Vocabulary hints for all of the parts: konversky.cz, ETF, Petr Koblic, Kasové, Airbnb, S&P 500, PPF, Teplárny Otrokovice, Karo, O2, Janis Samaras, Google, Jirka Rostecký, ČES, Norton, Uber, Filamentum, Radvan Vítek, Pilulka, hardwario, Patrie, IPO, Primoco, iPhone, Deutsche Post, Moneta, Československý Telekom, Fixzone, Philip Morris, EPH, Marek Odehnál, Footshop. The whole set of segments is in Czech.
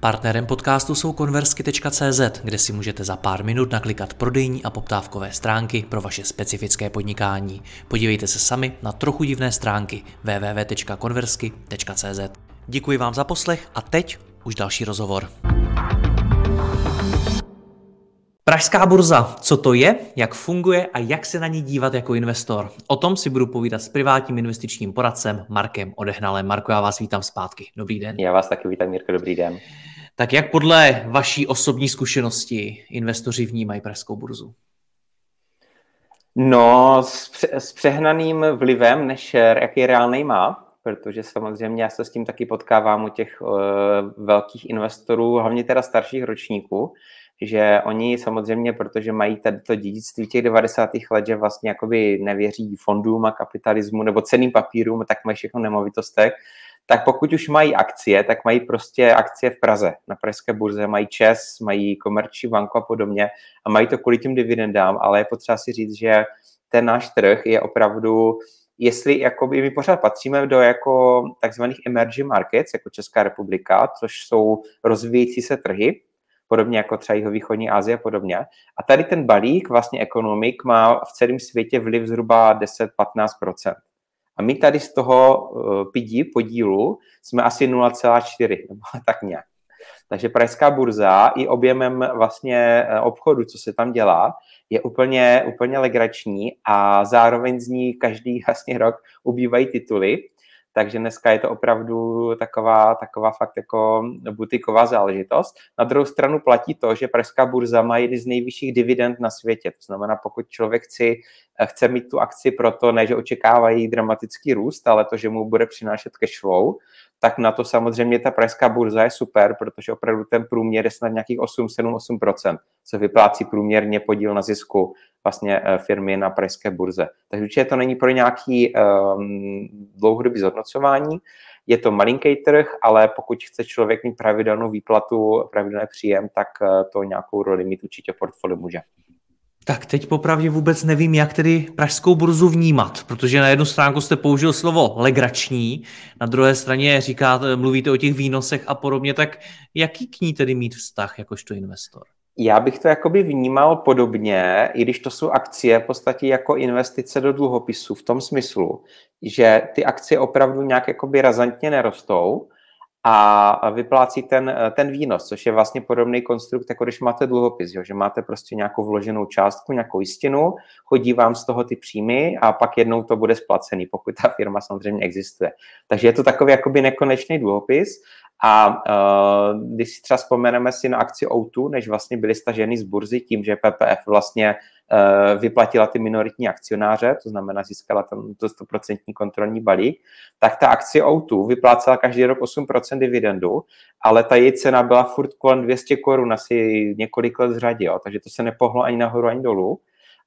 Partnerem podcastu jsou konversky.cz, kde si můžete za pár minut naklikat prodejní a poptávkové stránky pro vaše specifické podnikání. Podívejte se sami na trochu divné stránky www.konversky.cz. Děkuji vám za poslech a teď už další rozhovor. Pražská burza. Co to je, jak funguje a jak se na ní dívat jako investor? O tom si budu povídat s privátním investičním poradcem Markem Odehnálem. Marko, já vás vítám zpátky. Dobrý den. Já vás taky vítám, Jirko. Dobrý den. Tak jak podle vaší osobní zkušenosti investoři vnímají Pražskou burzu? No, s přehnaným vlivem, než jaký reálnej má. Protože samozřejmě já se s tím taky potkávám u těch velkých investorů, hlavně teda starších ročníků, že oni samozřejmě, protože mají tady to dědictví těch 90. let, že vlastně jakoby nevěří fondům a kapitalismu nebo cenným papírům, tak mají všechno nemovitostech, tak pokud už mají akcie, tak mají prostě akcie v Praze, na pražské burze, mají ČES, mají Komerční banku a podobně a mají to kvůli těm dividendám, ale je potřeba si říct, že ten náš trh je opravdu... Jestli jakoby my pořád patříme do jako takzvaných emerging markets, jako Česká republika, což jsou rozvíjející se trhy, podobně jako třeba jihovýchodní Asie a podobně. A tady ten balík vlastně ekonomik má v celém světě vliv zhruba 10-15%. A my tady z toho podílu jsme asi 0,4 nebo tak nějak. Takže Pražská burza i objemem vlastně obchodu, co se tam dělá, je úplně legrační a zároveň z ní každý vlastně rok ubývají tituly, takže dneska je to opravdu taková fakt jako butiková záležitost. Na druhou stranu platí to, že Pražská burza má jedny z nejvyšších dividend na světě, to znamená, pokud člověk chce mít tu akci proto, ne, že očekávají dramatický růst, ale to, že mu bude přinášet cash flow, tak na to samozřejmě ta Pražská burza je super, protože opravdu ten průměr je snad nějakých 8%, se vyplácí průměrně podíl na zisku vlastně firmy na pražské burze. Takže určitě to není pro nějaký dlouhodobý zhodnocování, je to malinký trh, ale pokud chce člověk mít pravidelnou výplatu, pravidelný příjem, tak to nějakou roli mít určitě portfolio může. Tak teď popravdě vůbec nevím, jak tedy Pražskou burzu vnímat, protože na jednu stránku jste použil slovo legrační, na druhé straně mluvíte o těch výnosech a podobně, tak jaký k ní tedy mít vztah jakožto investor? Já bych to jakoby vnímal podobně, i když to jsou akcie v podstatě jako investice do dluhopisů v tom smyslu, že ty akcie opravdu nějak jakoby razantně nerostou, a vyplácí ten výnos, což je vlastně podobný konstrukt, jako když máte dluhopis, jo? Že máte prostě nějakou vloženou částku, nějakou jistinu, chodí vám z toho ty příjmy a pak jednou to bude splacený, pokud ta firma samozřejmě existuje. Takže je to takový jakoby nekonečný dluhopis a když si třeba vzpomeneme si na akci O2, než vlastně byly staženy z burzy tím, že PPF vlastně vyplatila ty minoritní akcionáře, to znamená získala tam to 100% kontrolní balík, tak ta akcie O2 vyplácela každý rok 8% dividendu, ale ta její cena byla furt kolem 200 korun asi několik let zřadě, jo, takže to se nepohlo ani nahoru, ani dolů.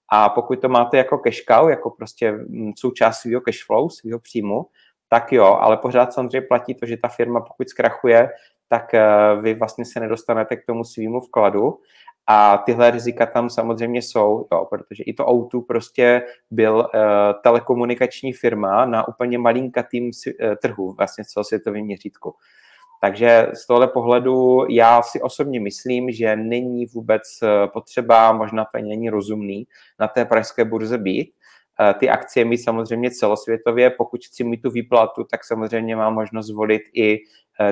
A pokud to máte jako cash cow, jako prostě součást svého cash flow, svého příjmu, tak jo, ale pořád samozřejmě platí to, že ta firma pokud zkrachuje, tak vy vlastně se nedostanete k tomu svýmu vkladu. A tyhle rizika tam samozřejmě jsou, jo, protože i to O2 prostě byl telekomunikační firma na úplně malinkatým trhu, vlastně celosvětovým měřítku. Takže z tohle pohledu já si osobně myslím, že není vůbec potřeba, možná to není rozumný, na té pražské burze být. Ty akcie mít samozřejmě celosvětově, pokud chci mít tu výplatu, tak samozřejmě mám možnost zvolit i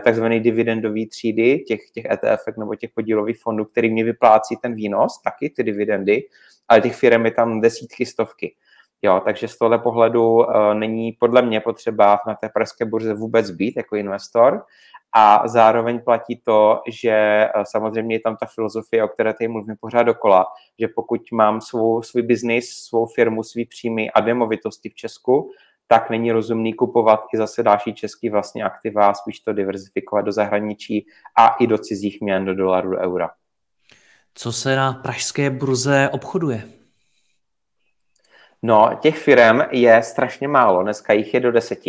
takzvané dividendové třídy, těch ETF nebo těch podílových fondů, který mě vyplácí ten výnos, taky ty dividendy, ale těch firm je tam desítky, stovky. Jo, takže z tohle pohledu není podle mě potřeba na té pražské burze vůbec být jako investor a zároveň platí to, že samozřejmě je tam ta filozofie, o které tady mluvím pořád dokola, že pokud mám svůj biznis, svou firmu, svý příjmy a nemovitosti v Česku, tak není rozumný kupovat i zase další český vlastně aktiva, spíš to diverzifikovat do zahraničí a i do cizích měn, do dolaru, do eura. Co se na pražské burze obchoduje? No, těch firem je strašně málo. Dneska jich je do 10.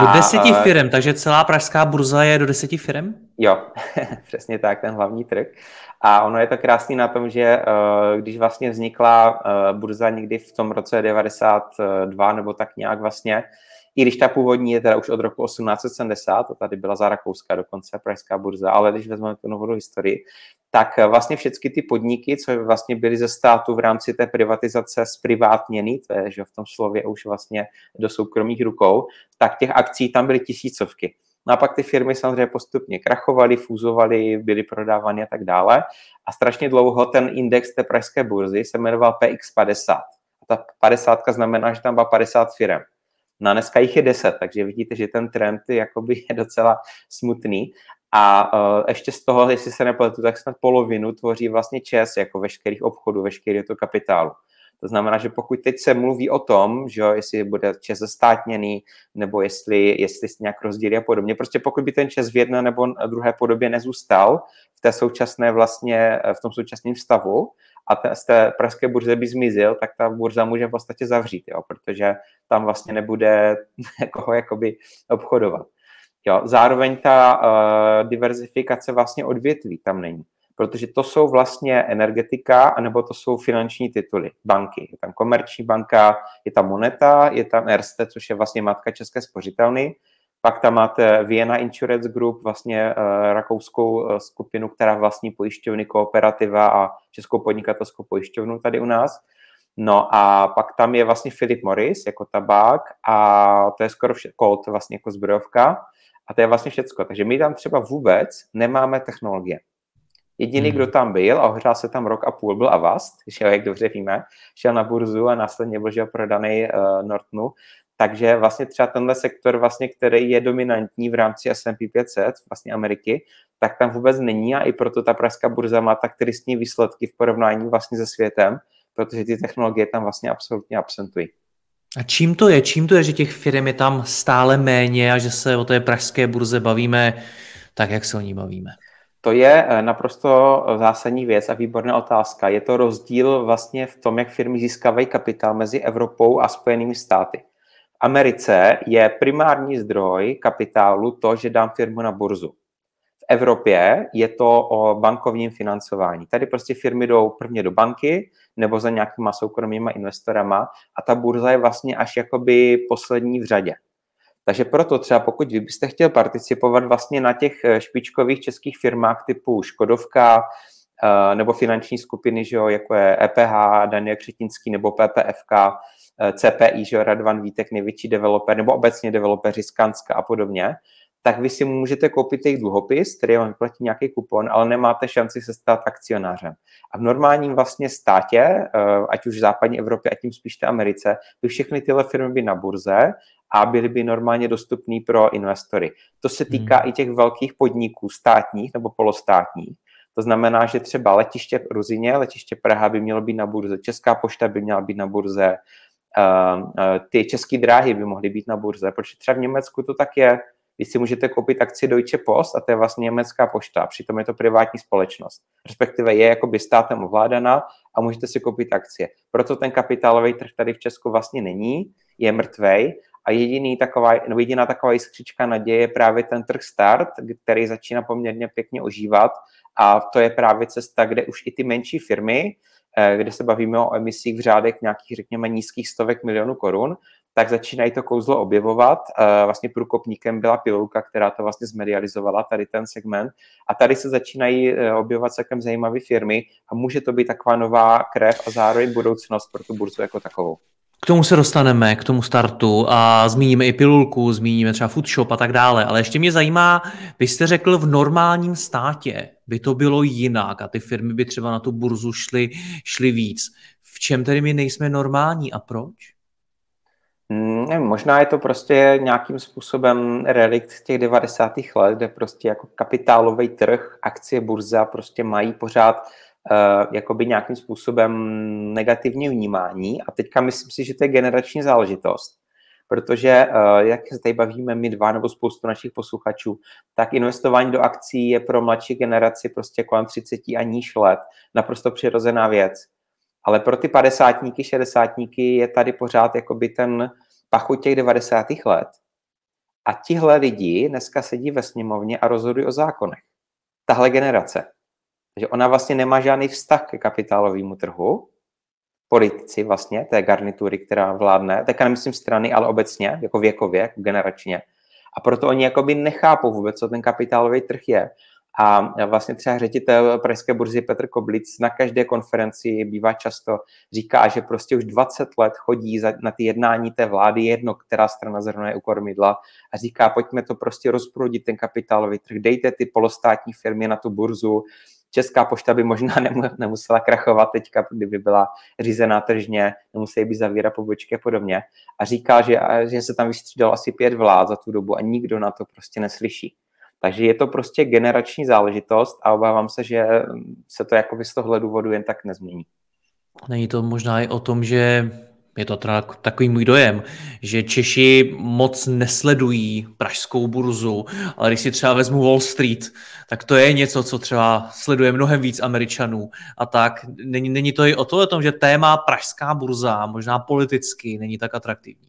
Do 10 firem, takže celá pražská burza je do 10 firem? Jo, přesně tak, ten hlavní trh. A ono je to krásný na tom, že když vlastně vznikla burza někdy v tom roce 92 nebo tak nějak vlastně, i když ta původní je teda už od roku 1870, a tady byla za Rakouska dokonce pražská burza, ale když vezmeme tu novodobou historii, tak vlastně všechny ty podniky, co vlastně byly ze státu v rámci té privatizace zprivátněný, to je, že v tom slově už vlastně do soukromých rukou, tak těch akcí tam byly tisícovky. No a pak ty firmy samozřejmě postupně krachovaly, fúzovaly, byly prodávány a tak dále. A strašně dlouho ten index té pražské burzy se jmenoval PX50. A ta 50 znamená, že tam byla 50 firm. No a dneska jich je 10, takže vidíte, že ten trend je docela smutný. A ještě z toho, jestli se nepletu, tak snad polovinu tvoří vlastně ČES jako veškerých obchodů, veškerého to kapitálu. To znamená, že pokud teď se mluví o tom, že jo, jestli bude ČES zestátněný, nebo jestli nějak rozdělí a podobně, prostě pokud by ten ČES v jedné nebo druhé podobě nezůstal v té současné vlastně, v tom současném stavu, a z té pražské burze by zmizel, tak ta burza může v podstatě zavřít, jo, protože tam vlastně nebude koho jakoby obchodovat. Jo, zároveň ta diverzifikace vlastně odvětví tam není, protože to jsou vlastně energetika, anebo to jsou finanční tituly, banky. Je tam Komerční banka, je tam Moneta, je tam ERSTE, což je vlastně matka České spořitelny. Pak tam máte Vienna Insurance Group, vlastně rakouskou skupinu, která vlastní pojišťovny, kooperativa a Českou podnikatelskou pojišťovnu tady u nás. No a pak tam je vlastně Philip Morris jako tabák a to je skoro Colt vlastně jako zbrojovka a to je vlastně všecko. Takže my tam třeba vůbec nemáme technologie. Jediný, kdo tam byl a ohrál se tam rok a půl, byl Avast, jak dobře víme, šel na burzu a následně byl prodaný Nortonu. Takže vlastně třeba tenhle sektor, vlastně, který je dominantní v rámci S&P 500, vlastně Ameriky, tak tam vůbec není a i proto ta pražská burza má tak tristní výsledky v porovnání vlastně se světem, protože ty technologie tam vlastně absolutně absentují. A čím to je? Čím to je, že těch firm je tam stále méně a že se o té pražské burze bavíme tak, jak se o ní bavíme? To je naprosto zásadní věc a výborná otázka. Je to rozdíl vlastně v tom, jak firmy získávají kapitál mezi Evropou a Spojenými státy. V Americe je primární zdroj kapitálu to, že dám firmu na burzu. V Evropě je to o bankovním financování. Tady prostě firmy jdou prvně do banky nebo za nějakýma soukromýma investorama a ta burza je vlastně až jakoby poslední v řadě. Takže proto třeba pokud vy byste chtěl participovat vlastně na těch špičkových českých firmách typu Škodovka nebo finanční skupiny, že jo, jako je EPH, Daniel Křetinský nebo PPF, CPI, že Radvan Vítek, největší developer, nebo obecně developeři Skanska a podobně, tak vy si můžete koupit jejich dluhopis, který vám vyplatí nějaký kupon, ale nemáte šanci se stát akcionářem. A v normálním vlastně státě, ať už v západní Evropě, a tím spíš té Americe, by všechny tyhle firmy byly na burze a byly by normálně dostupné pro investory. To se týká i těch velkých podniků, státních nebo polostátních. To znamená, že třeba letiště v Ruzině, letiště Praha by mělo být na burze, Česká pošta by měla být na burze, ty české dráhy by mohly být na burze, protože třeba v Německu to tak je, vy si můžete koupit akci Deutsche Post a to je vlastně německá pošta, přitom je to privátní společnost, respektive je jakoby státem ovládaná a můžete si koupit akcie. Proto ten kapitálový trh tady v Česku vlastně není, je mrtvej a jediná taková jiskřička naděje je právě ten trh start, který začíná poměrně pěkně ožívat a to je právě cesta, kde už i ty menší firmy, kde se bavíme o emisích v řádech nějakých, řekněme, nízkých stovek milionů korun, tak začínají to kouzlo objevovat. Vlastně průkopníkem byla Pilulka, která to vlastně zmedializovala, tady ten segment. A tady se začínají objevovat celkem zajímavé firmy a může to být taková nová krev a zároveň budoucnost pro tu burzu jako takovou. K tomu se dostaneme, k tomu startu a zmíníme i Pilulku, zmíníme třeba Footshop a tak dále, ale ještě mě zajímá, vy jste řekl, v normálním státě by to bylo jinak a ty firmy by třeba na tu burzu šly víc. V čem tedy my nejsme normální a proč? Možná je to prostě nějakým způsobem relikt těch 90. let, kde prostě jako kapitálový trh, akcie, burza prostě mají pořád jakoby nějakým způsobem negativní vnímání a teďka myslím si, že to je generační záležitost, protože jak se tady bavíme my dva nebo spoustu našich posluchačů, tak investování do akcí je pro mladší generaci prostě kolem 30 a níž let naprosto přirozená věc. Ale pro ty padesátníky, šedesátníky je tady pořád jakoby ten pachuť těch 90. let. A tihle lidi dneska sedí ve sněmovně a rozhodují o zákonech. Tahle generace. Takže ona vlastně nemá žádný vztah ke kapitálovému trhu. Politici vlastně, té garnitury, která vládne, tak já nemyslím strany, ale obecně, jako věkově, generačně. A proto oni jakoby nechápou vůbec, co ten kapitálový trh je. A vlastně třeba ředitel Pražské burzy Petr Koblic na každé konferenci bývá často, říká, že prostě už 20 let chodí na ty jednání té vlády, jedno, která strana zrovna je u kormidla, a říká, pojďme to prostě rozproudit, ten kapitálový trh, dejte ty polostátní firmy na tu burzu. Česká pošta by možná nemusela krachovat teďka, kdyby byla řízená tržně, nemusí být zavírat pobočky a podobně. A říká, že se tam vystřídalo asi 5 vlád za tu dobu a nikdo na to prostě neslyší. Takže je to prostě generační záležitost a obávám se, že se to jakoby z tohle důvodu jen tak nezmění. Není to možná i o tom, že je to takový můj dojem, že Češi moc nesledují pražskou burzu, ale když si třeba vezmu Wall Street, tak to je něco, co třeba sleduje mnohem víc Američanů. A tak není to i o tom, že téma pražská burza možná politicky není tak atraktivní.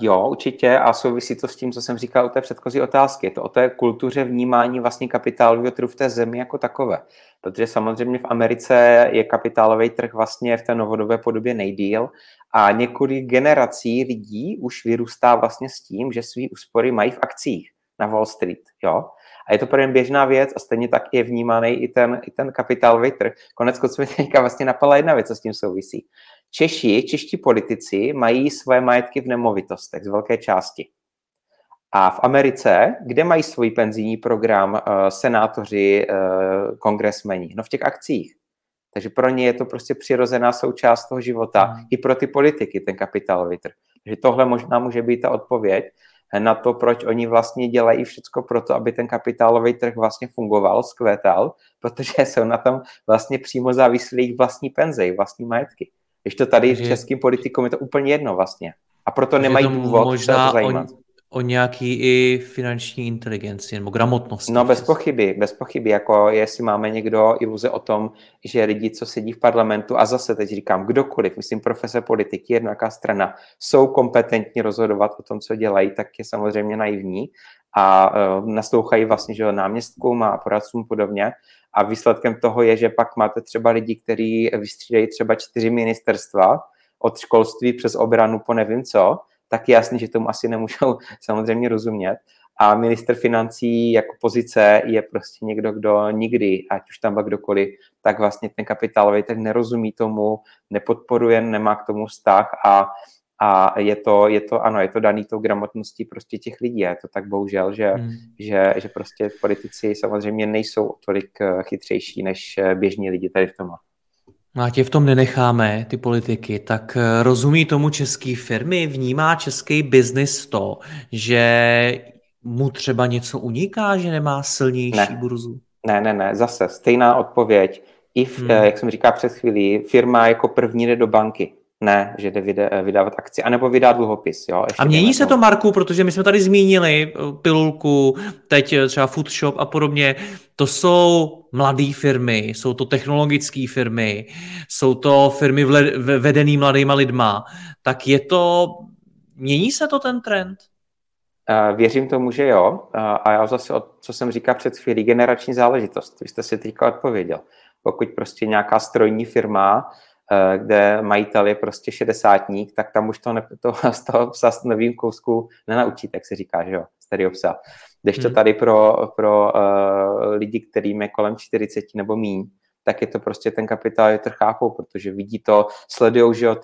Jo, určitě, a souvisí to s tím, co jsem říkal u té předchozí otázky. Je to o té kultuře vnímání vlastně kapitálového trhu v té zemi jako takové. Protože samozřejmě v Americe je kapitálový trh vlastně v té novodobé podobě nejdýl a několik generací lidí už vyrůstá vlastně s tím, že svý úspory mají v akcích na Wall Street. Jo? A je to pro ně běžná věc a stejně tak je vnímaný i ten kapitálový trh. Koneckonců mi teďka vlastně napadla jedna věc, co s tím souvisí. Čeští politici mají své majetky v nemovitostech z velké části. A v Americe, kde mají svůj penzijní program senátoři, kongresmeni? No v těch akcích. Takže pro ně je to prostě přirozená součást toho života. I pro ty politiky ten kapitálový trh. Takže tohle možná může být ta odpověď na to, proč oni vlastně dělají všecko pro to, aby ten kapitálový trh vlastně fungoval, zkvétal, protože jsou na tom vlastně přímo závislí jejich vlastní penze, jejich vlastní majetky. Když to tady českým politikům je to úplně jedno vlastně. A proto nemají důvod možná to zajímat. O nějaký i finanční inteligenci nebo gramotnosti. No bez pochyby. Jako jestli máme někdo iluze o tom, že lidi, co sedí v parlamentu, a zase teď říkám kdokoliv, myslím profese politiky, jedno jaká strana, jsou kompetentní rozhodovat o tom, co dělají, tak je samozřejmě naivní a naslouchají vlastně, že náměstkům a poradcům podobně. A výsledkem toho je, že pak máte třeba lidi, kteří vystřídají třeba 4 ministerstva od školství přes obranu po nevím co, tak je jasný, že tomu asi nemůžou samozřejmě rozumět. A minister financí jako pozice je prostě někdo, kdo nikdy, ať už tam byl kdokoliv, tak vlastně ten kapitálový trh nerozumí tomu, nepodporuje, nemá k tomu vztah a je to daný tou gramotností prostě těch lidí. Je to tak bohužel, že prostě politici samozřejmě nejsou tolik chytřejší než běžní lidi tady v tom. A tě v tom nenecháme, ty politiky, tak rozumí tomu český firmy, vnímá český biznis to, že mu třeba něco uniká, že nemá silnější burzu? Ne, zase stejná odpověď. Jak jsem říkal před chvílí, firma jako první jde do banky. Ne, že jde vydávat akci, anebo vydá dluhopis. Jo? A mění se to, Marku, protože my jsme tady zmínili Pilulku, teď třeba Footshop a podobně. To jsou mladé firmy, jsou to technologické firmy, jsou to firmy vedený mladýma lidma. Tak mění se to ten trend? Věřím tomu, že jo. A já zase, co jsem říkal před chvílí, generační záležitost. Vy jste si teďka odpověděl. Pokud prostě nějaká strojní firma, kde majitel je prostě šedesátník, tak tam už to z toho psa s novým kousku nenaučí, tak se říká, že jo, starýho psa. Kdežto tady pro lidi, kterým je kolem 40 nebo míň, tak je to prostě ten kapitál trchápou, protože vidí to, sledujou, že jo,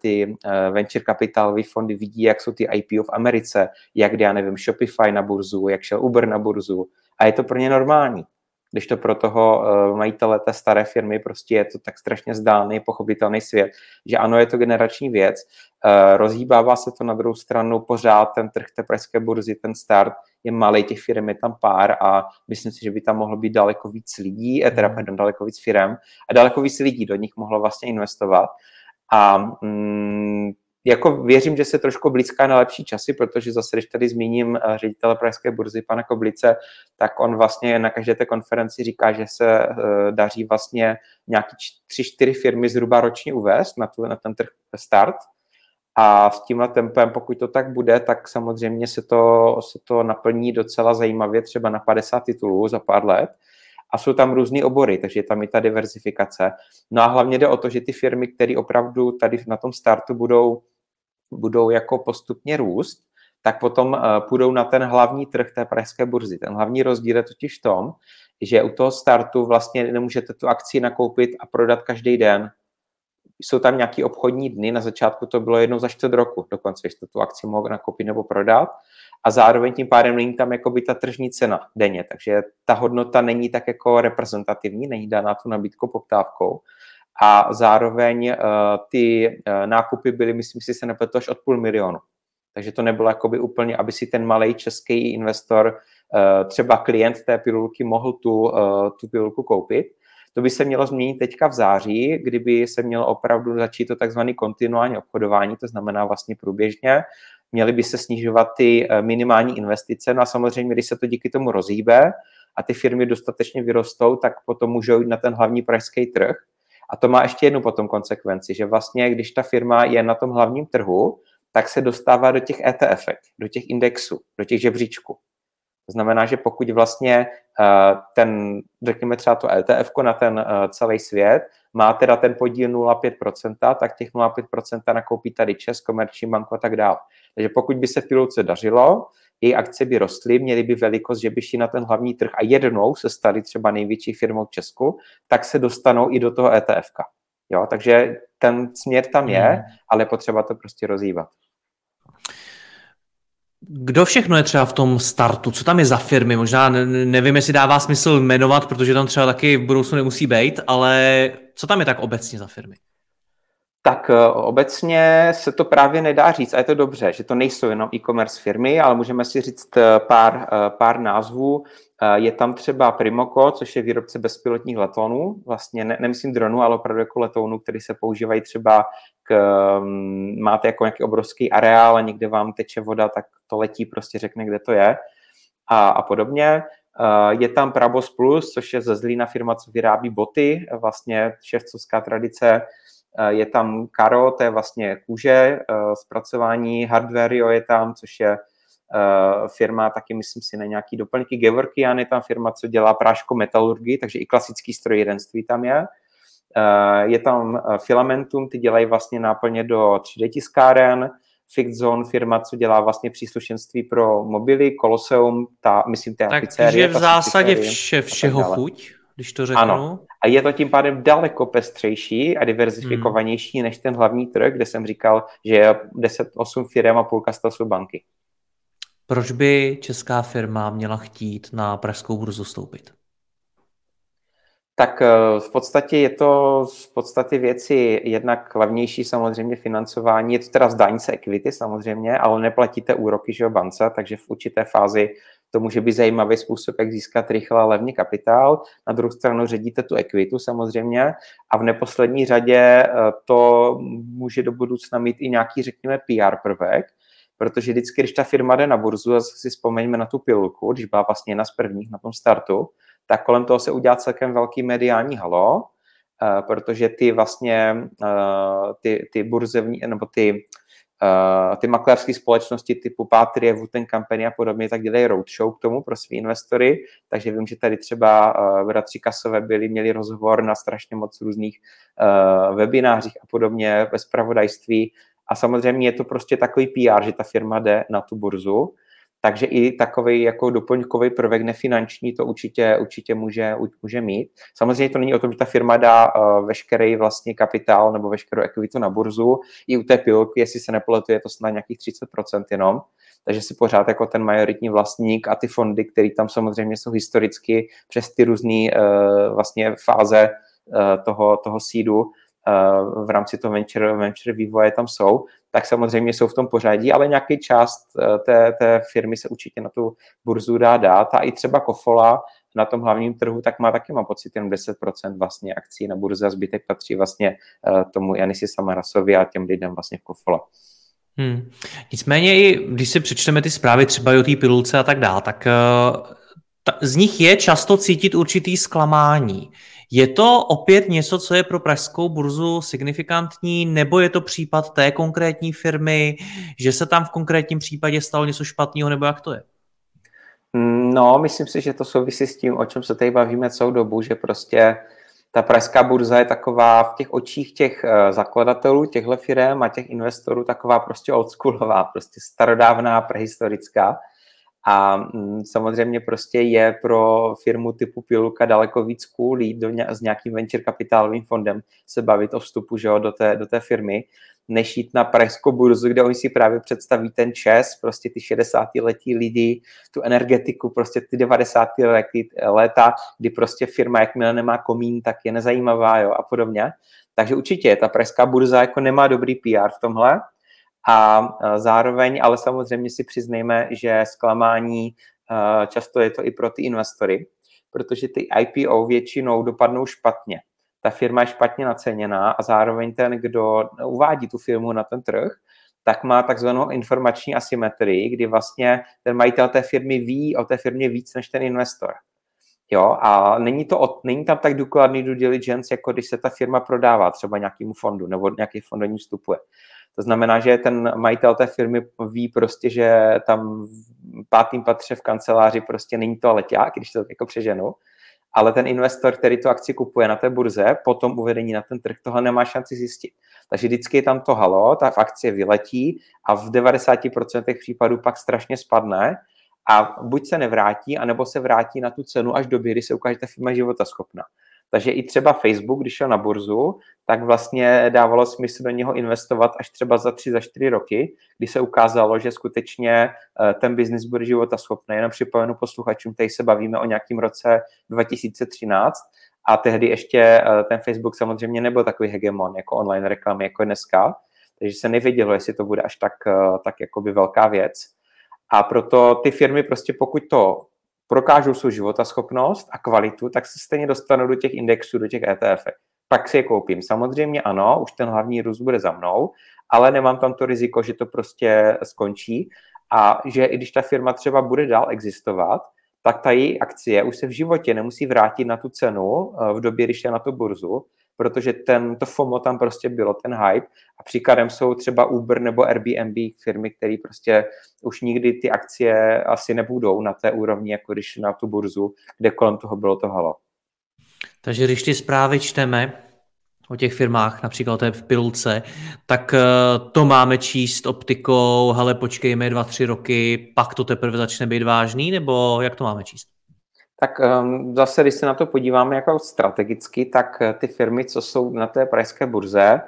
ty venture kapitálový fondy, vidí, jak jsou ty IPO v Americe, jak jde, já nevím, Shopify na burzu, jak šel Uber na burzu a je to pro ně normální. Když to pro toho majitele té staré firmy prostě je to tak strašně zdálný, pochopitelný svět, že ano, je to generační věc, rozhýbává se to na druhou stranu, pořád ten trh té pražské burzy, ten start je malej, těch firm je tam pár a myslím si, že by tam mohlo být daleko víc lidí, daleko víc firm a daleko víc lidí do nich mohlo vlastně investovat a jako věřím, že se trošku blízká na lepší časy, protože zase, když tady zmíním ředitele Pražské burzy, pana Koblice, tak on vlastně na každé té konferenci říká, že se daří vlastně nějaký 3-4 firmy zhruba ročně uvést na ten trh start. A s tímhle tempem, pokud to tak bude, tak samozřejmě se to naplní docela zajímavě, třeba na 50 titulů za pár let. A jsou tam různý obory, takže je tam i ta diverzifikace. No a hlavně jde o to, že ty firmy, které opravdu tady na tom startu budou jako postupně růst, tak potom půjdou na ten hlavní trh té pražské burzy. Ten hlavní rozdíl je totiž v tom, že u toho startu vlastně nemůžete tu akci nakoupit a prodat každý den. Jsou tam nějaký obchodní dny, na začátku to bylo jednou za 4 roku dokonce, že tu akci mohl nakoupit nebo prodat. A zároveň tím pádem není tam jakoby ta tržní cena denně, takže ta hodnota není tak jako reprezentativní, není dána tu nabídkou poptávkou. A zároveň ty nákupy byly, myslím si, se nepletu až od 500 000. Takže to nebylo jakoby úplně, aby si ten malej český investor, třeba klient té pilulky, mohl tu pilulku koupit. To by se mělo změnit teďka v září, kdyby se mělo opravdu začít to takzvané kontinuální obchodování, to znamená vlastně průběžně. Měly by se snižovat ty minimální investice. No a samozřejmě, když se to díky tomu rozhýbe a ty firmy dostatečně vyrostou, tak potom můžou jít na ten hlavní pražský trh. A to má ještě jednu potom konsekvenci, že vlastně, když ta firma je na tom hlavním trhu, tak se dostává do těch ETF, do těch indexů, do těch žebříčků. To znamená, že pokud vlastně ten, řekněme třeba to ETF-ko na ten celý svět, má teda ten podíl 0,5%, tak těch 0,5% nakoupí tady ČES, Komerční banku a tak dále. Takže pokud by se pilulce dařilo, její akce by rostly, měly by velikost, že by šli na ten hlavní trh a jednou se staly třeba největší firmou v Česku, tak se dostanou i do toho ETF-ka. Jo, takže ten směr tam je, ale potřeba to prostě rozhýbat. Kdo všechno je třeba v tom startu? Co tam je za firmy? Možná nevím, jestli dává smysl jmenovat, protože tam třeba taky v budoucnu nemusí být, ale co tam je tak obecně za firmy? Tak obecně se to právě nedá říct a je to dobře, že to nejsou jenom e-commerce firmy, ale můžeme si říct pár názvů. Je tam třeba Primoco, což je výrobce bezpilotních letounů, vlastně nemyslím dronů, ale opravdu jako letounů, které se používají třeba máte jako nějaký obrovský areál a někde vám teče voda, tak to letí, prostě řekne, kde to je a podobně. Je tam Prabos Plus, což je ze Zlína firma, co vyrábí boty, vlastně ševcovská tradice. Je tam Karo, to je vlastně kůže, zpracování, hardwario je tam, což je firma taky, myslím si, na nějaký doplňky. Gevorkian je tam firma, co dělá práško metalurgii, takže i klasický strojírenství tam je. Je tam Filamentum, ty dělají vlastně náplně do 3D tiskáren. Fixzone, firma, co dělá vlastně příslušenství pro mobily. Koloseum, myslím, ta pizzerie. Takže je v zásadě všeho chuť, když to řeknu. Ano. A je to tím pádem daleko pestřejší a diverzifikovanější než ten hlavní trh, kde jsem říkal, že je 8 firm a půlka jsou banky. Proč by česká firma měla chtít na pražskou burzu stoupit? Tak v podstatě je to z podstaty věci jednak levnější samozřejmě financování. Je to teda vzdání se equity samozřejmě, ale neplatíte úroky, že jo, bance, takže v určité fázi to může být zajímavý způsob, jak získat rychle a levně kapitál. Na druhou stranu ředíte tu equitu samozřejmě a v neposlední řadě to může do budoucna mít i nějaký, řekněme, PR prvek, protože vždycky, když ta firma jde na burzu, a si vzpomeňme na tu pilulku, když byla vlastně jedna z prvních na tom startu, tak kolem toho se udělá celkem velký mediální halo, protože ty vlastně ty burzevní, nebo ty makléřské společnosti typu Patrie, Wooten Company a podobně, tak dělají roadshow k tomu pro svý investory, takže vím, že tady třeba bratři Kasové měli rozhovor na strašně moc různých webinářích a podobně ve zpravodajství. A samozřejmě je to prostě takový PR, že ta firma jde na tu burzu, takže i takový jako doplňkový prvek nefinanční to určitě může mít. Samozřejmě to není o tom, že ta firma dá veškerý vlastně kapitál nebo veškerou equitu na burzu. I u té pilulky, jestli se nepletu, je to snad nějakých 30% jenom. Takže si pořád jako ten majoritní vlastník a ty fondy, které tam samozřejmě jsou historicky přes ty různé vlastně fáze toho seedu, v rámci toho venture vývoje tam jsou, tak samozřejmě jsou v tom pořadí, ale nějaký část té firmy se určitě na tu burzu dá dát. A i třeba Kofola na tom hlavním trhu, tak má taky, mám pocit, jenom 10% vlastně akcí na burze a zbytek patří vlastně tomu Janisi Samarasovi a těm lidem vlastně v Kofole. Nicméně i když si přečteme ty zprávy třeba o té pilulce a tak dále, tak z nich je často cítit určitý zklamání. Je to opět něco, co je pro pražskou burzu signifikantní, nebo je to případ té konkrétní firmy, že se tam v konkrétním případě stalo něco špatného, nebo jak to je? No, myslím si, že to souvisí s tím, o čem se tady bavíme celou dobu, že prostě ta pražská burza je taková v těch očích těch zakladatelů, těchto firem a těch investorů taková prostě oldschoolová, prostě starodávná, prehistorická. A samozřejmě prostě je pro firmu typu Pilulka daleko víc cool jít s nějakým venture kapitálovým fondem se bavit o vstupu, že jo, do té firmy, než jít na pražskou burzu, kde oni si právě představí ten ČES, prostě ty 60letí lidi, tu energetiku, prostě ty 90. léta, kdy prostě firma, jakmile nemá komín, tak je nezajímavá, jo, a podobně. Takže určitě ta pražská burza jako nemá dobrý PR v tomhle. A zároveň, ale samozřejmě si přiznejme, že zklamání často je to i pro ty investory, protože ty IPO většinou dopadnou špatně. Ta firma je špatně naceněná a zároveň ten, kdo uvádí tu firmu na ten trh, tak má takzvanou informační asymetrii, kdy vlastně ten majitel té firmy ví o té firmě víc než ten investor. Jo, a není tam tak důkladný due diligence, jako když se ta firma prodává třeba nějakému fondu nebo nějaký fond do ní vstupuje. To znamená, že ten majitel té firmy ví prostě, že tam v 5. patře v kanceláři prostě není toaleťák, když to jako přeženu, ale ten investor, který tu akci kupuje na té burze, po tom uvedení na ten trh, tohle nemá šanci zjistit. Takže vždycky je tam to halo, ta akcie vyletí a v 90% případů pak strašně spadne a buď se nevrátí, anebo se vrátí na tu cenu až do doby, kdy se ukáže, že ta firma je životaschopná. Takže i třeba Facebook, když šel na burzu, tak vlastně dávalo smysl do něho investovat až třeba za 3-4 roky, kdy se ukázalo, že skutečně ten biznis bude životaschopný. Jenom připomenu posluchačům, tady se bavíme o nějakém roce 2013 a tehdy ještě ten Facebook samozřejmě nebyl takový hegemon jako online reklamy jako dneska, takže se nevědělo, jestli to bude až tak jakoby velká věc. A proto ty firmy prostě pokud to prokážou svou životaschopnost a kvalitu, tak se stejně dostanou do těch indexů, do těch ETF. Pak si je koupím. Samozřejmě ano, už ten hlavní růst bude za mnou, ale nemám tam to riziko, že to prostě skončí a že i když ta firma třeba bude dál existovat, tak ta její akcie už se v životě nemusí vrátit na tu cenu v době, když je na tu burzu, protože to FOMO tam prostě bylo, ten hype. A příkladem jsou třeba Uber nebo Airbnb, firmy, které prostě už nikdy ty akcie asi nebudou na té úrovni, jako když na tu burzu, kde kolem toho bylo to halo. Takže když ty zprávy čteme o těch firmách, například té v Pilulce, tak to máme číst optikou, hele, počkejme 2-3 roky, pak to teprve začne být vážný, nebo jak to máme číst? Tak zase, když se na to podíváme jako strategicky, tak ty firmy, co jsou na té pražské burze,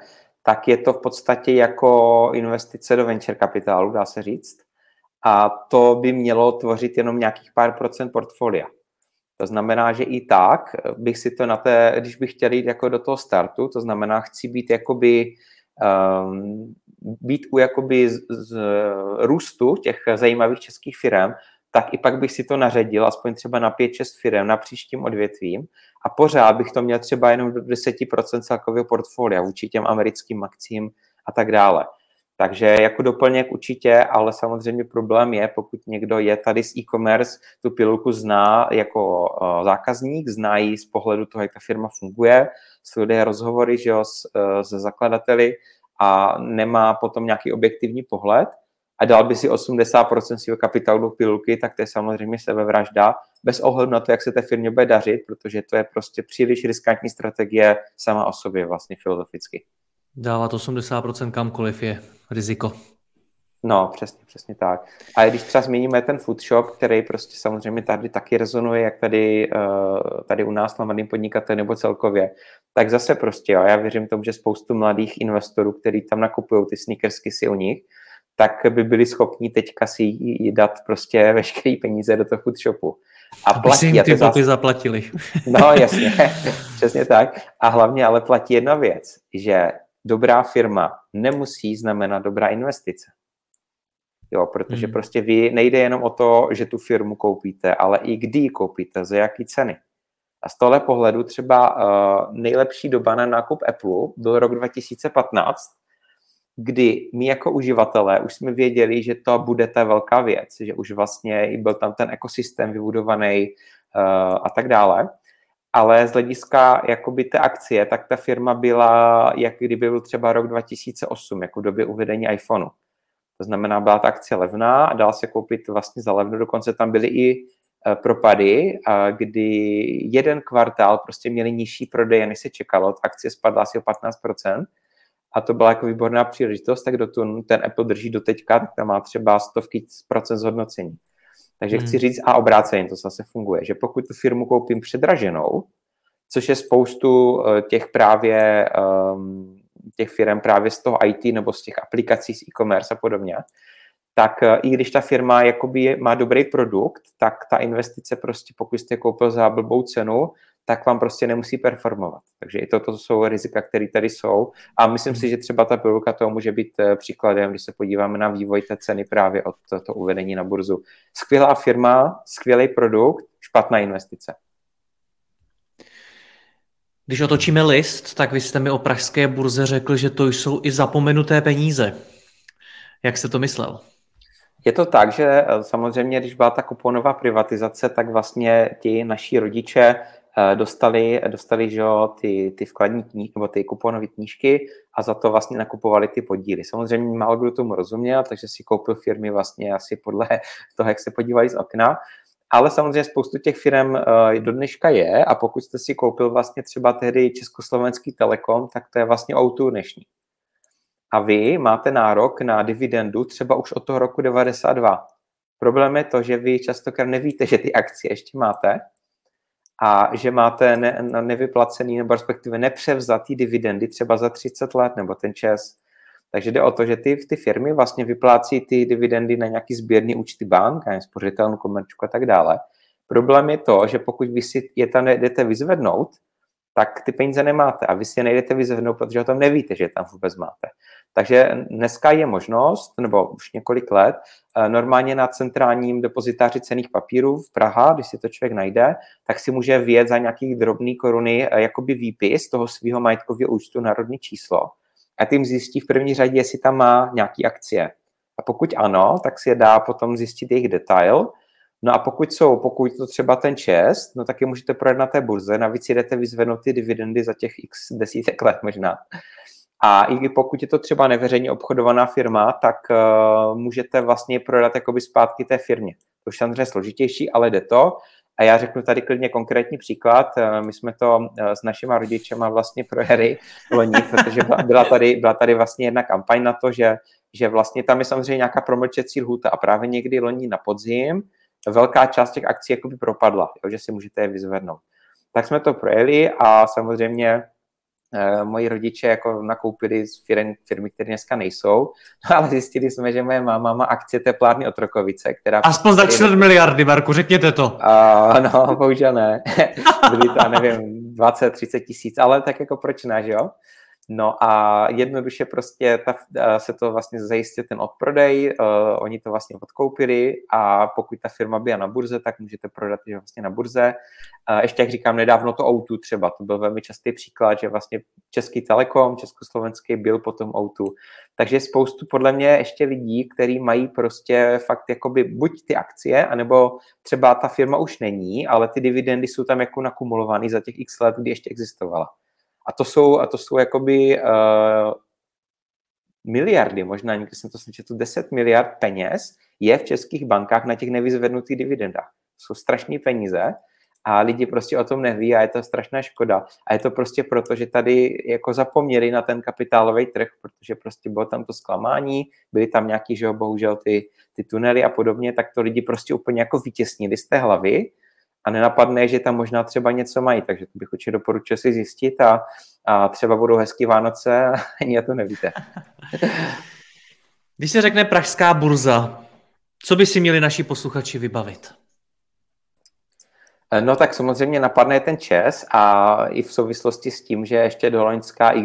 tak je to v podstatě jako investice do venture kapitálu, dá se říct. A to by mělo tvořit jenom nějakých pár procent portfolia. To znamená, že i tak bych si to když bych chtěl jít jako do toho startu, to znamená, chci být jakoby být u jakoby z růstu těch zajímavých českých firem, tak i pak bych si to naředil, aspoň třeba na 5-6 firem na příštím odvětvím a pořád bych to měl třeba jenom do 10% celkového portfolia vůči těm americkým akcím a tak dále. Takže jako doplněk určitě, ale samozřejmě problém je, pokud někdo je tady z e-commerce, tu pilulku zná jako zákazník, zná ji z pohledu toho, jak ta firma funguje, sleduje rozhovory, že jo, se zakladateli a nemá potom nějaký objektivní pohled, a dal by si 80% svého kapitálu do pilulky, tak to je samozřejmě sebevražda, bez ohledu na to, jak se té firmě bude dařit, protože to je prostě příliš riskantní strategie sama o sobě vlastně filozoficky. Dávat 80% kamkoliv je riziko. No, přesně tak. A když třeba zmíníme ten Footshop, který prostě samozřejmě tady taky rezonuje, jak tady u nás na Mladým podnikateli nebo celkově, tak zase prostě, jo, já věřím tomu, že spoustu mladých investorů, kteří tam nakupují ty sneakersky si u nich, tak by byli schopni teďka si dát prostě veškerý peníze do toho Footshopu. A platí, aby si jim ty popy zaplatili. No jasně, přesně tak. A hlavně ale platí jedna věc, že dobrá firma nemusí znamenat dobrá investice. Jo, protože prostě vy nejde jenom o to, že tu firmu koupíte, ale i kdy ji koupíte, za jaký ceny. A z tohle pohledu třeba nejlepší doba na nákup Apple byl rok 2015, kdy my jako uživatelé už jsme věděli, že to bude ta velká věc, že už vlastně i byl tam ten ekosystém vybudovaný a tak dále. Ale z hlediska jakoby té akcie, tak ta firma byla, jak kdyby byl třeba rok 2008, jako v době uvedení iPhoneu. To znamená, byla ta akcie levná a dal se koupit vlastně za levno. Dokonce tam byly i propady, kdy jeden kvartál prostě měli nižší prodeje, než se čekalo. Akcie spadla asi o 15%. A to byla jako výborná příležitost, tak ten Apple drží do teďka, tak tam má třeba 100% zhodnocení. Takže chci říct, a obráceně to zase funguje, že pokud tu firmu koupím předraženou, což je spoustu těch firm právě z toho IT nebo z těch aplikací, z e-commerce a podobně, tak i když ta firma jakoby má dobrý produkt, tak ta investice prostě, pokud jste koupil za blbou cenu, tak vám prostě nemusí performovat. Takže i toto jsou rizika, které tady jsou. A myslím si, že třeba ta pilulka toho může být příkladem, když se podíváme na vývoj té ceny právě od toho uvedení na burzu. Skvělá firma, skvělý produkt, špatná investice. Když otočíme list, tak vy jste mi o pražské burze řekl, že to jsou i zapomenuté peníze. Jak jste to myslel? Je to tak, že samozřejmě, když byla ta kuponová privatizace, tak vlastně ti naši rodiče dostali že jo, ty vkladní knížky, nebo ty kuponové knížky a za to vlastně nakupovali ty podíly. Samozřejmě málo kdo tomu rozuměl, takže si koupil firmy vlastně asi podle toho, jak se podívali z okna. Ale samozřejmě spoustu těch firm do dneška je a pokud jste si koupil vlastně třeba tehdy Československý Telekom, tak to je vlastně O2 dnešní. A vy máte nárok na dividendu třeba už od toho roku 92. Problém je to, že vy častokrát nevíte, že ty akcie ještě máte a že máte nevyplacený nebo respektive nepřevzatý dividendy třeba za 30 let nebo ten ČES. Takže jde o to, že ty firmy vlastně vyplácí ty dividendy na nějaký sběrný účty bank, na spořitelnu, Komerčku a tak dále. Problém je to, že pokud vy si je tam nejdete vyzvednout, tak ty peníze nemáte a vy si je nejdete vyzvednout, protože o tom nevíte, že je tam vůbec máte. Takže dneska je možnost, nebo už několik let, normálně na centrálním depozitáři cenných papírů v Praze, když si to člověk najde, tak si může vyjet za nějaký drobný koruny jakoby výpis toho svého majetkového účtu národní číslo a tím zjistí v první řadě, jestli tam má nějaký akcie. A pokud ano, tak si je dá potom zjistit jejich detail. No a pokud to třeba ten ČES, no tak je můžete prodat na té burze, navíc si jdete vyzvednout ty dividendy za těch x desítek let možná. A i pokud je to třeba neveřejně obchodovaná firma, tak můžete vlastně prodat jakoby zpátky té firmě. To už samozřejmě složitější, ale jde to. A já řeknu tady klidně konkrétní příklad. My jsme to s našima rodičema vlastně projeli loni, protože byla tady vlastně jedna kampaň na to, že vlastně tam je samozřejmě nějaká promlčecí lhůta a právě někdy loni na podzim velká část těch akcí jakoby propadla, jo, že si můžete je vyzvednout. Tak jsme to projeli a samozřejmě moji rodiče jako nakoupili z firmy, které dneska nejsou, no ale zjistili jsme, že moje máma má akcie teplárny Otrokovice, která... Aspoň za 4 miliardy, Marku, řekněte to. No, bohužel ne. Byly to, nevím, 20-30 tisíc, ale tak jako proč ne, že jo? No a jednoduše prostě se to vlastně zajistil ten odprodej, oni to vlastně odkoupili a pokud ta firma byla na burze, tak můžete prodat ji vlastně na burze. Ještě jak říkám, nedávno to O2 třeba, to byl velmi častý příklad, že vlastně Český Telekom, Československý byl potom O2. Takže spoustu podle mě ještě lidí, kteří mají prostě fakt jakoby buď ty akcie, anebo třeba ta firma už není, ale ty dividendy jsou tam jako nakumulovaný za těch x let, kdy ještě existovala. A to jsou jakoby miliardy, možná někdy jsem to slyšel, 10 miliard peněz je v českých bankách na těch nevyzvednutých dividendách. Jsou strašné peníze a lidi prostě o tom neví a je to strašná škoda. A je to prostě proto, že tady jako zapomněli na ten kapitálový trh, protože prostě bylo tam to zklamání, byly tam nějaký, že bohužel ty tunely a podobně, tak to lidi prostě úplně jako vytěsnili z té hlavy. A nenapadne, že tam možná třeba něco mají, takže to bych určitě doporučil si zjistit a třeba budou hezký Vánoce a ani to nevíte. Když se řekne pražská burza, co by si měli naši posluchači vybavit? No tak samozřejmě napadne ten ČES a i v souvislosti s tím, že ještě do loňska, i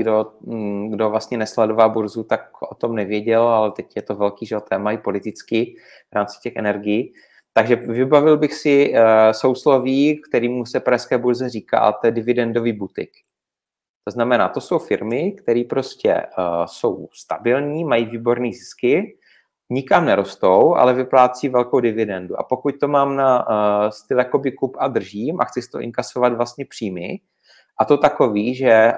kdo vlastně nesledoval burzu, tak o tom nevěděl, ale teď je to velký, že téma i politický v rámci těch energií. Takže vybavil bych si sousloví, kterému se pražské burze říká, to je dividendový butik. To znamená, to jsou firmy, které prostě jsou stabilní, mají výborné zisky, nikam nerostou, ale vyplácí velkou dividendu. A pokud to mám na styl jakoby kup a držím a chci si to inkasovat vlastně příjmy, a to takový, že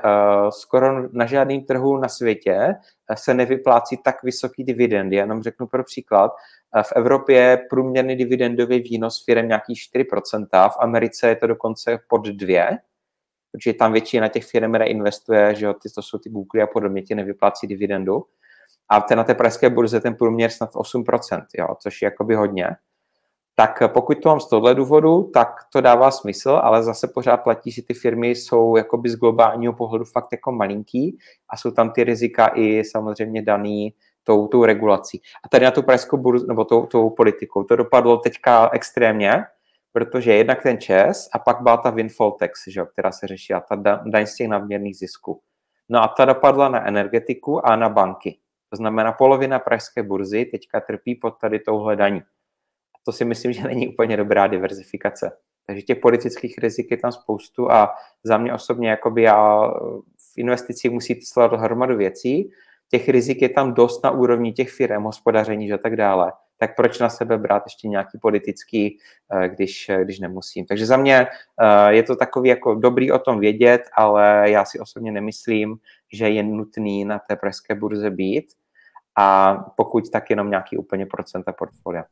skoro na žádném trhu na světě se nevyplácí tak vysoký dividendy. Já vám řeknu pro příklad, v Evropě je průměrný dividendový výnos firem nějaký 4%, v Americe je to dokonce pod 2%, protože tam většina těch firm reinvestuje, že jo, to jsou ty Google a podobně, ti nevyplácí dividendu. A na té pražské burze ten průměr snad 8%, jo, což je jakoby hodně. Tak pokud to mám z tohle důvodu, tak to dává smysl, ale zase pořád platí, že ty firmy jsou jakoby z globálního pohledu fakt jako malinký a jsou tam ty rizika i samozřejmě daný tou regulací. A tady na tu pražskou burzu, nebo tou politikou, to dopadlo teďka extrémně, protože jednak ten ČES a pak byla ta windfall tax, že jo, která se řešila, ta daň z těch nadměrných zisků. No a ta dopadla na energetiku a na banky. To znamená, polovina pražské burzy teďka trpí pod tady touhle daní. To si myslím, že není úplně dobrá diverzifikace. Takže těch politických rizik je tam spoustu a za mě osobně jakoby já v investicích musí sledovat hromadu věcí. Těch rizik je tam dost na úrovni těch firem, hospodaření a tak dále. Tak proč na sebe brát ještě nějaký politický, když nemusím. Takže za mě je to takový jako dobrý o tom vědět, ale já si osobně nemyslím, že je nutný na té pražské burze být a pokud tak jenom nějaký úplně procenta portfolia.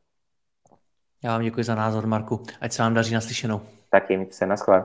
Já vám děkuji za názor, Marku. Ať se vám daří, naslyšenou. Taky, mějte se, naschle.